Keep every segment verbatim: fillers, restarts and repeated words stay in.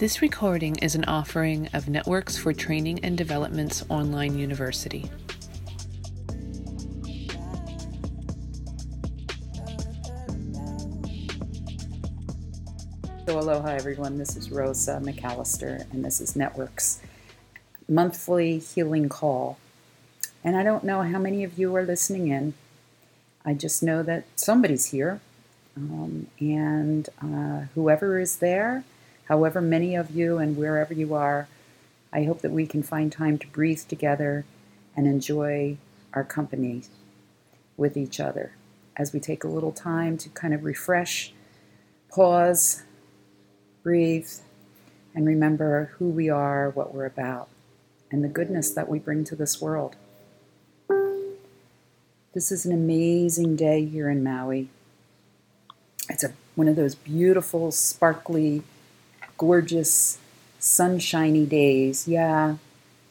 This recording is an offering of Networks for Training and Development's Online University. So aloha everyone, this is Rosa McAllister and this is Networks Monthly Healing Call. And I don't know how many of you are listening in. I just know that somebody's here um, and uh, whoever is there, however many of you and wherever you are, I hope that we can find time to breathe together and enjoy our company with each other as we take a little time to kind of refresh, pause, breathe, and remember who we are, what we're about, and the goodness that we bring to this world. This is an amazing day here in Maui. It's a, one of those beautiful, sparkly, gorgeous, sunshiny days, yeah,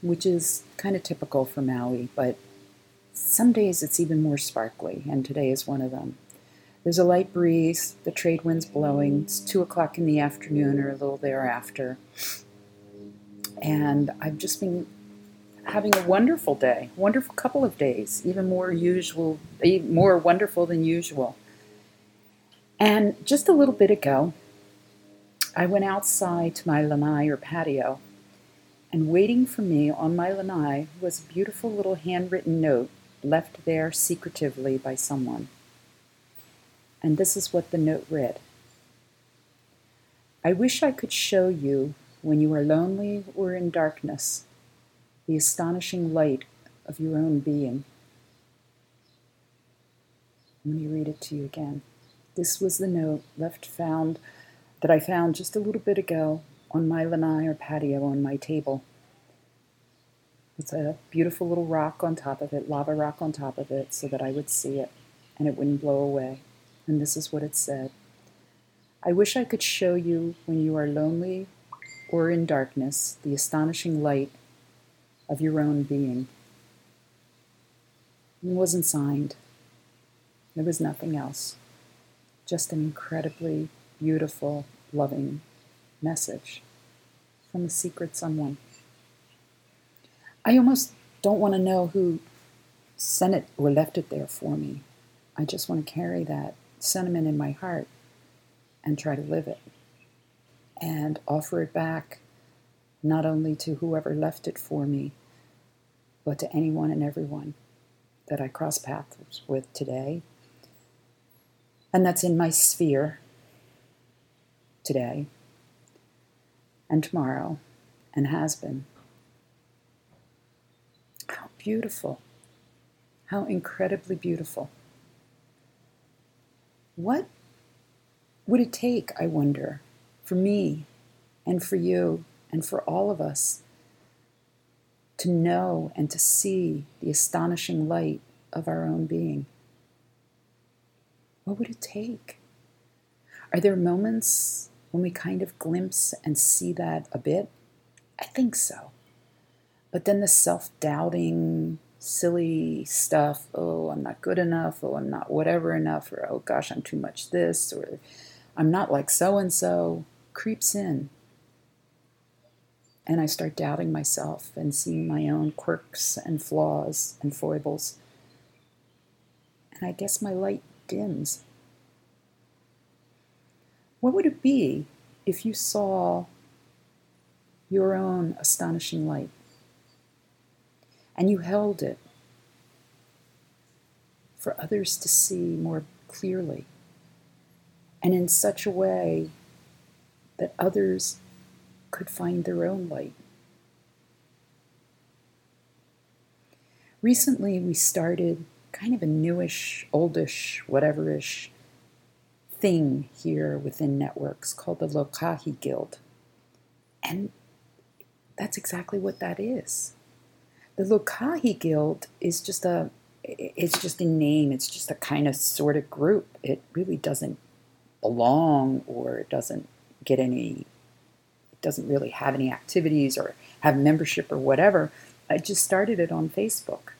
which is kind of typical for Maui, but some days it's even more sparkly, and today is one of them. There's a light breeze, the trade wind's blowing, it's two o'clock in the afternoon or a little thereafter, and I've just been having a wonderful day, wonderful couple of days, even more usual, even more wonderful than usual. And just a little bit ago, I went outside to my lanai or patio, and waiting for me on my lanai was a beautiful little handwritten note left there secretively by someone. And this is what the note read. I wish I could show you, when you are lonely or in darkness, the astonishing light of your own being. Let me read it to you again. This was the note left found that I found just a little bit ago on my lanai or patio on my table. It's a beautiful little rock on top of it, lava rock on top of it, so that I would see it and it wouldn't blow away. And this is what it said. I wish I could show you, when you are lonely or in darkness, the astonishing light of your own being. It wasn't signed. There was nothing else. Just an incredibly beautiful, loving message from a secret someone. I almost don't want to know who sent it or left it there for me. I just want to carry that sentiment in my heart and try to live it and offer it back, not only to whoever left it for me, but to anyone and everyone that I cross paths with today, and that's in my sphere today and tomorrow and has been. How beautiful. How incredibly beautiful. What would it take, I wonder, for me and for you and for all of us to know and to see the astonishing light of our own being? What would it take? Are there moments when we kind of glimpse and see that a bit? I think so. But then the self-doubting, silly stuff, oh, I'm not good enough, oh, I'm not whatever enough, or oh, gosh, I'm too much this, or I'm not like so-and-so, creeps in. And I start doubting myself and seeing my own quirks and flaws and foibles. And I guess my light dims. What would it be if you saw your own astonishing light? And you held it for others to see more clearly, and in such a way that others could find their own light. Recently, we started kind of a newish, oldish, whateverish thing here within Networks called the Lokahi Guild. And that's exactly what that is. The Lokahi Guild is just a, it's just a name, it's just a kind of sort of group. It really doesn't belong, or it doesn't get any, it doesn't really have any activities or have membership or whatever. I just started it on Facebook,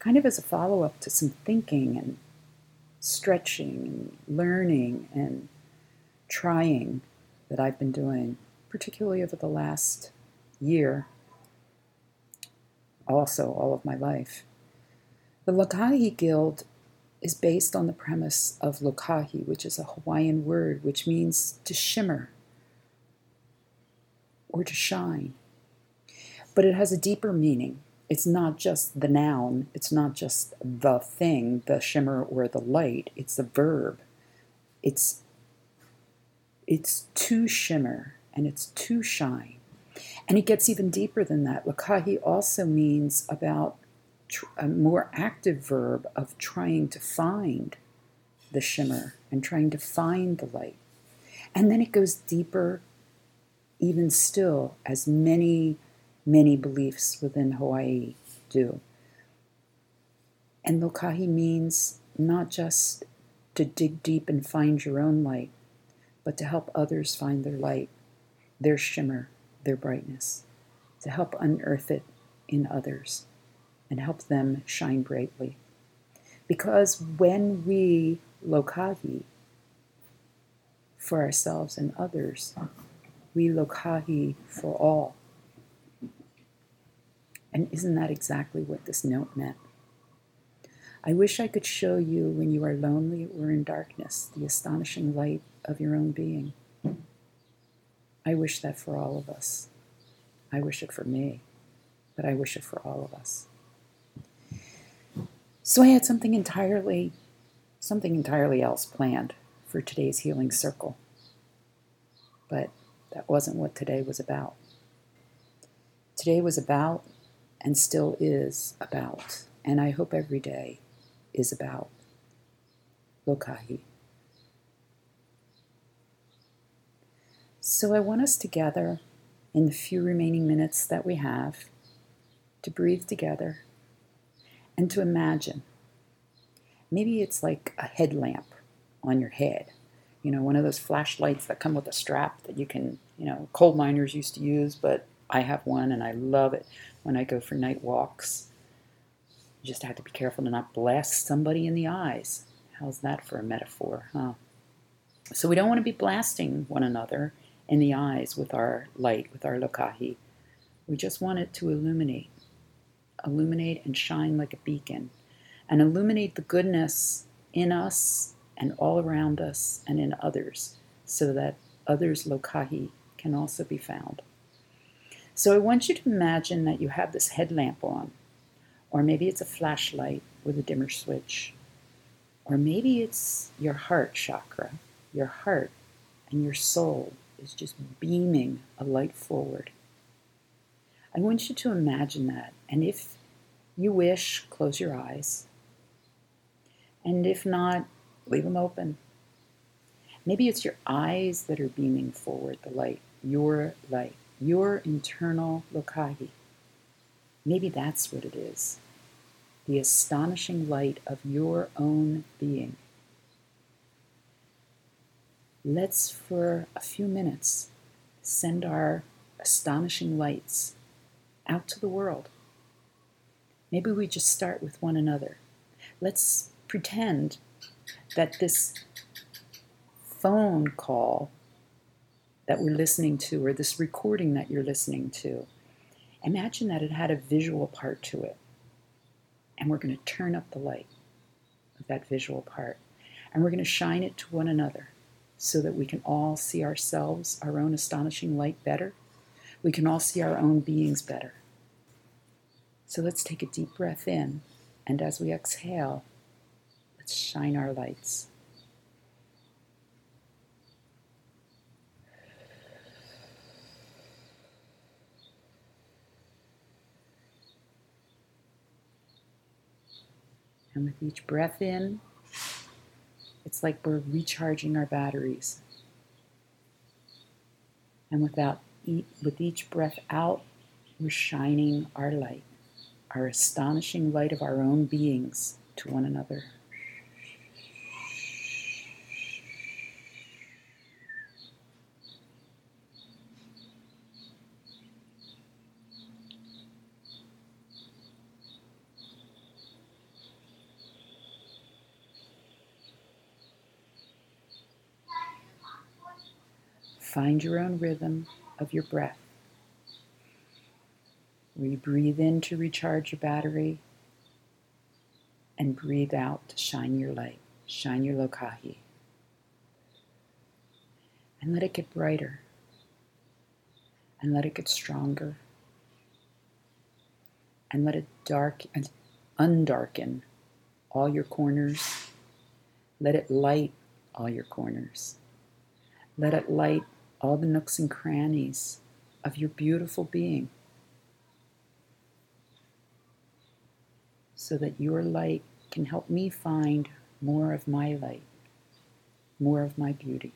kind of as a follow-up to some thinking and stretching and learning and trying that I've been doing particularly over the last year, also all of my life. The Lokahi Guild is based on the premise of lokahi, which is a Hawaiian word which means to shimmer or to shine. But it has a deeper meaning. It's not just the noun, it's not just the thing, the shimmer or the light, it's a verb. It's it's to shimmer and it's to shine. And it gets even deeper than that. Lokahi also means about tr- a more active verb of trying to find the shimmer and trying to find the light. And then it goes deeper even still, as many many beliefs within Hawaii do. And lokahi means not just to dig deep and find your own light, but to help others find their light, their shimmer, their brightness, to help unearth it in others and help them shine brightly. Because when we lokahi for ourselves and others, we lokahi for all. And isn't that exactly what this note meant? I wish I could show you when you are lonely or in darkness the astonishing light of your own being. I wish that for all of us. I wish it for me, but I wish it for all of us. So I had something entirely, something entirely else planned for today's healing circle, but that wasn't what today was about. Today was about, and still is about, and I hope every day is about, lokahi. So I want us together, in the few remaining minutes that we have, to breathe together and to imagine. Maybe it's like a headlamp on your head, you know, one of those flashlights that come with a strap that you can, you know, coal miners used to use, but I have one and I love it when I go for night walks. You just have to be careful to not blast somebody in the eyes. How's that for a metaphor, huh? So we don't want to be blasting one another in the eyes with our light, with our lokahi. We just want it to illuminate, illuminate and shine like a beacon, and illuminate the goodness in us and all around us and in others, so that others' lokahi can also be found. So I want you to imagine that you have this headlamp on, or maybe it's a flashlight with a dimmer switch, or maybe it's your heart chakra. Your heart and your soul is just beaming a light forward. I want you to imagine that, and if you wish, close your eyes. And if not, leave them open. Maybe it's your eyes that are beaming forward the light, your light, your internal lokahi. Maybe that's what it is, the astonishing light of your own being. Let's, for a few minutes, send our astonishing lights out to the world. Maybe we just start with one another. Let's pretend that this phone call that we're listening to, or this recording that you're listening to, imagine that it had a visual part to it. And we're going to turn up the light of that visual part. And we're going to shine it to one another, so that we can all see ourselves, our own astonishing light, better. We can all see our own beings better. So let's take a deep breath in, and as we exhale, let's shine our lights. And with each breath in, it's like we're recharging our batteries. And without e- with each breath out, we're shining our light, our astonishing light of our own beings, to one another. Find your own rhythm, of your breath, where you breathe in to recharge your battery and breathe out to shine your light, shine your lokahi. And let it get brighter, and let it get stronger, and let it dark and undarken all your corners. Let it light all your corners. Let it light all the nooks and crannies of your beautiful being, so that your light can help me find more of my light, more of my beauty.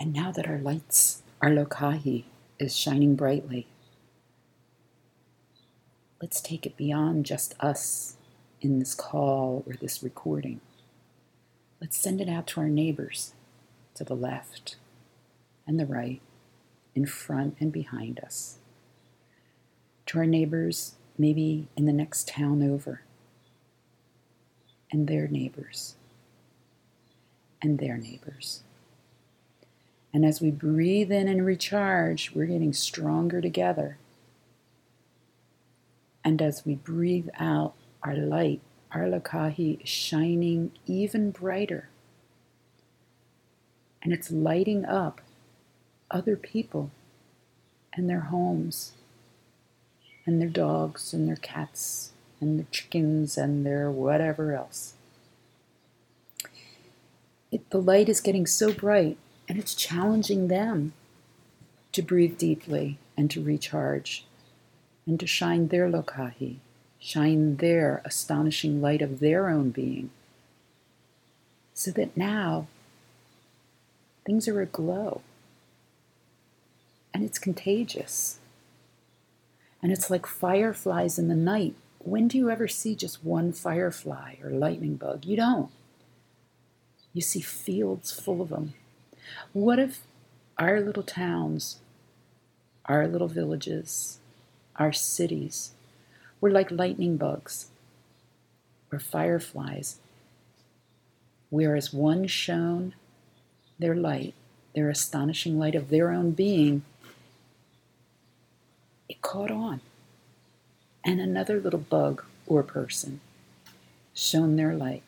And now that our lights, our lokahi, is shining brightly, let's take it beyond just us in this call or this recording. Let's send it out to our neighbors, to the left and the right, in front and behind us. To our neighbors, maybe in the next town over, and their neighbors, and their neighbors. And as we breathe in and recharge, we're getting stronger together. And as we breathe out, our light, our lokahi, is shining even brighter. And it's lighting up other people and their homes and their dogs and their cats and their chickens and their whatever else. It, the light is getting so bright, and it's challenging them to breathe deeply and to recharge and to shine their lokahi, shine their astonishing light of their own being, so that now things are aglow, and it's contagious, and it's like fireflies in the night. When do you ever see just one firefly or lightning bug? You don't. You see fields full of them. What if our little towns, our little villages, our cities were like lightning bugs or fireflies, whereas one shone their light, their astonishing light of their own being, it caught on, and another little bug or person shone their light,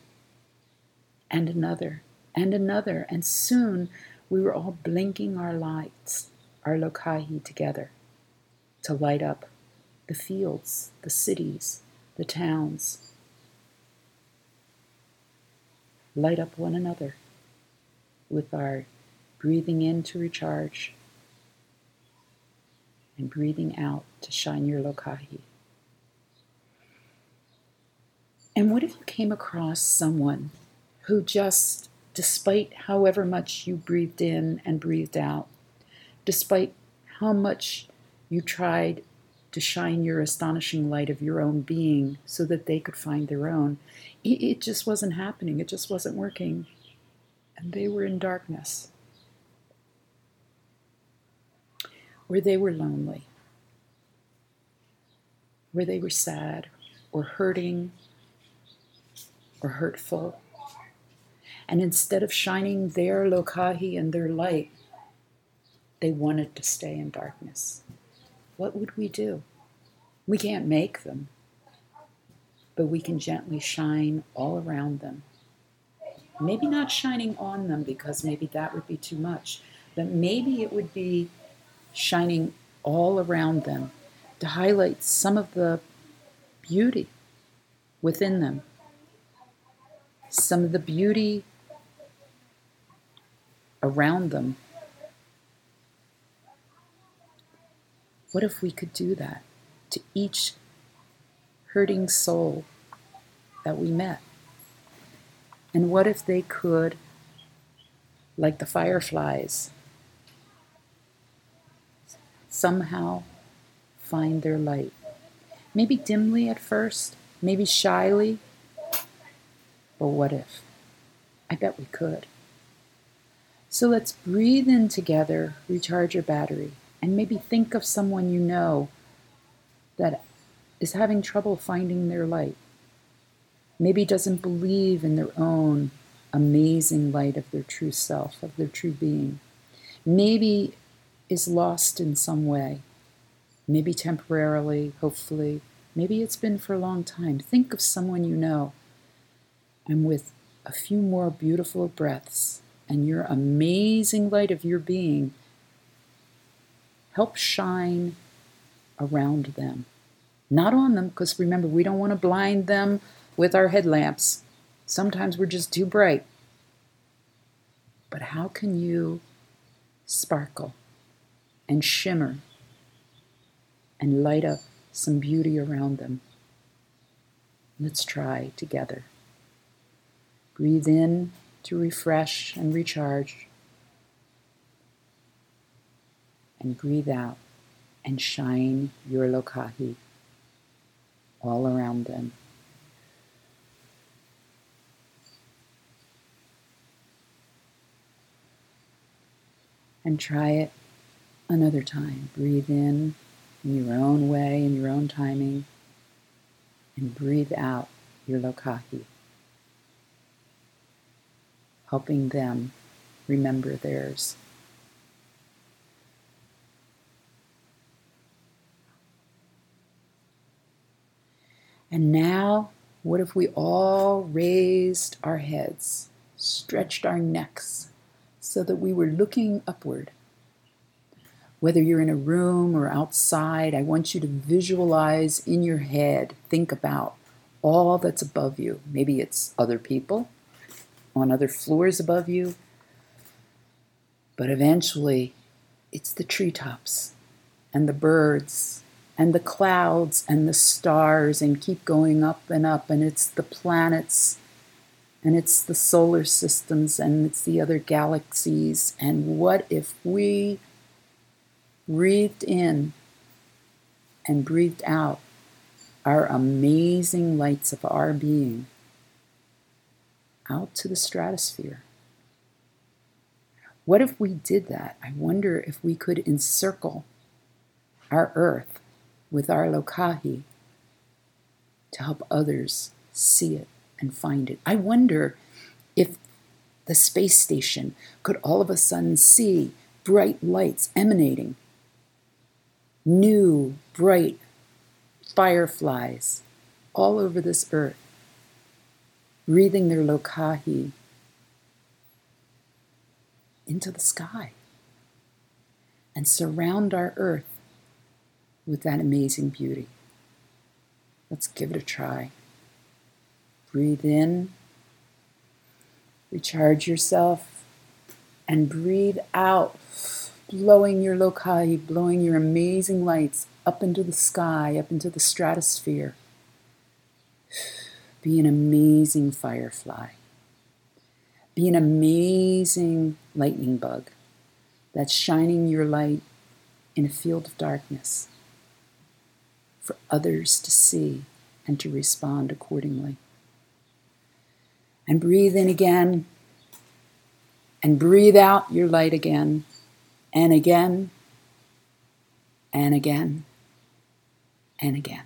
and another, and another, and soon we were all blinking our lights, our lokahi, together to light up the fields, the cities, the towns. Light up one another with our breathing in to recharge and breathing out to shine your lokahi. And what if you came across someone who just, despite however much you breathed in and breathed out, despite how much you tried to shine your astonishing light of your own being so that they could find their own, it, it just wasn't happening, it just wasn't working, and they were in darkness, where they were lonely, where they were sad, or hurting, or hurtful. And instead of shining their lokahi and their light, they wanted to stay in darkness. What would we do? We can't make them, but we can gently shine all around them. Maybe not shining on them, because maybe that would be too much, but maybe it would be shining all around them to highlight some of the beauty within them, some of the beauty around them. What if we could do that to each hurting soul that we met? And what if they could, like the fireflies, somehow find their light? Maybe dimly at first, maybe shyly, but what if? I bet we could. So let's breathe in together, recharge your battery, and maybe think of someone you know that is having trouble finding their light. Maybe doesn't believe in their own amazing light of their true self, of their true being. Maybe is lost in some way. Maybe temporarily, hopefully. Maybe it's been for a long time. Think of someone you know. And with a few more beautiful breaths and your amazing light of your being, help shine around them. Not on them, because remember, we don't want to blind them with our headlamps. Sometimes we're just too bright. But how can you sparkle and shimmer and light up some beauty around them? Let's try together. Breathe in to refresh and recharge. And breathe out and shine your Lokahi all around them. And try it another time. Breathe in in your own way, in your own timing, and breathe out your Lokahi, helping them remember theirs. And now, what if we all raised our heads, stretched our necks, so that we were looking upward? Whether you're in a room or outside, I want you to visualize in your head, think about all that's above you. Maybe it's other people on other floors above you, but eventually it's the treetops and the birds and the clouds and the stars, and keep going up and up, and it's the planets, and it's the solar systems, and it's the other galaxies. And what if we breathed in and breathed out our amazing lights of our being out to the stratosphere? What if we did that? I wonder if we could encircle our Earth with our Lokahi to help others see it and find it. I wonder if the space station could all of a sudden see bright lights emanating, new bright fireflies all over this earth, breathing their Lokahi into the sky, and surround our earth with that amazing beauty. Let's give it a try. Breathe in, recharge yourself, and breathe out, blowing your Lokahi, blowing your amazing lights up into the sky, up into the stratosphere. Be an amazing firefly. Be an amazing lightning bug that's shining your light in a field of darkness for others to see and to respond accordingly. And breathe in again, and breathe out your light again, and again, and again, and again.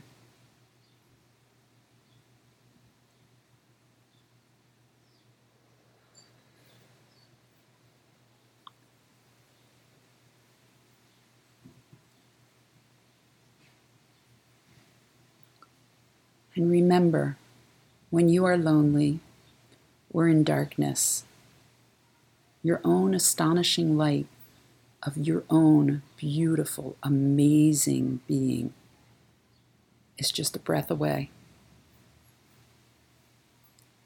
And remember, when you are lonely, or in darkness, your own astonishing light of your own beautiful, amazing being is just a breath away.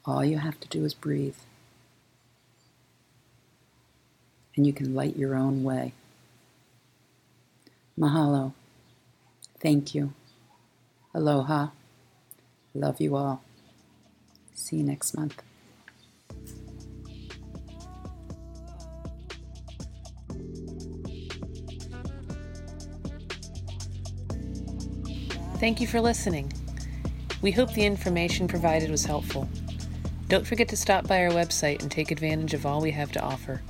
All you have to do is breathe, and you can light your own way. Mahalo. Thank you. Aloha. Love you all. See you next month. Thank you for listening. We hope the information provided was helpful. Don't forget to stop by our website and take advantage of all we have to offer.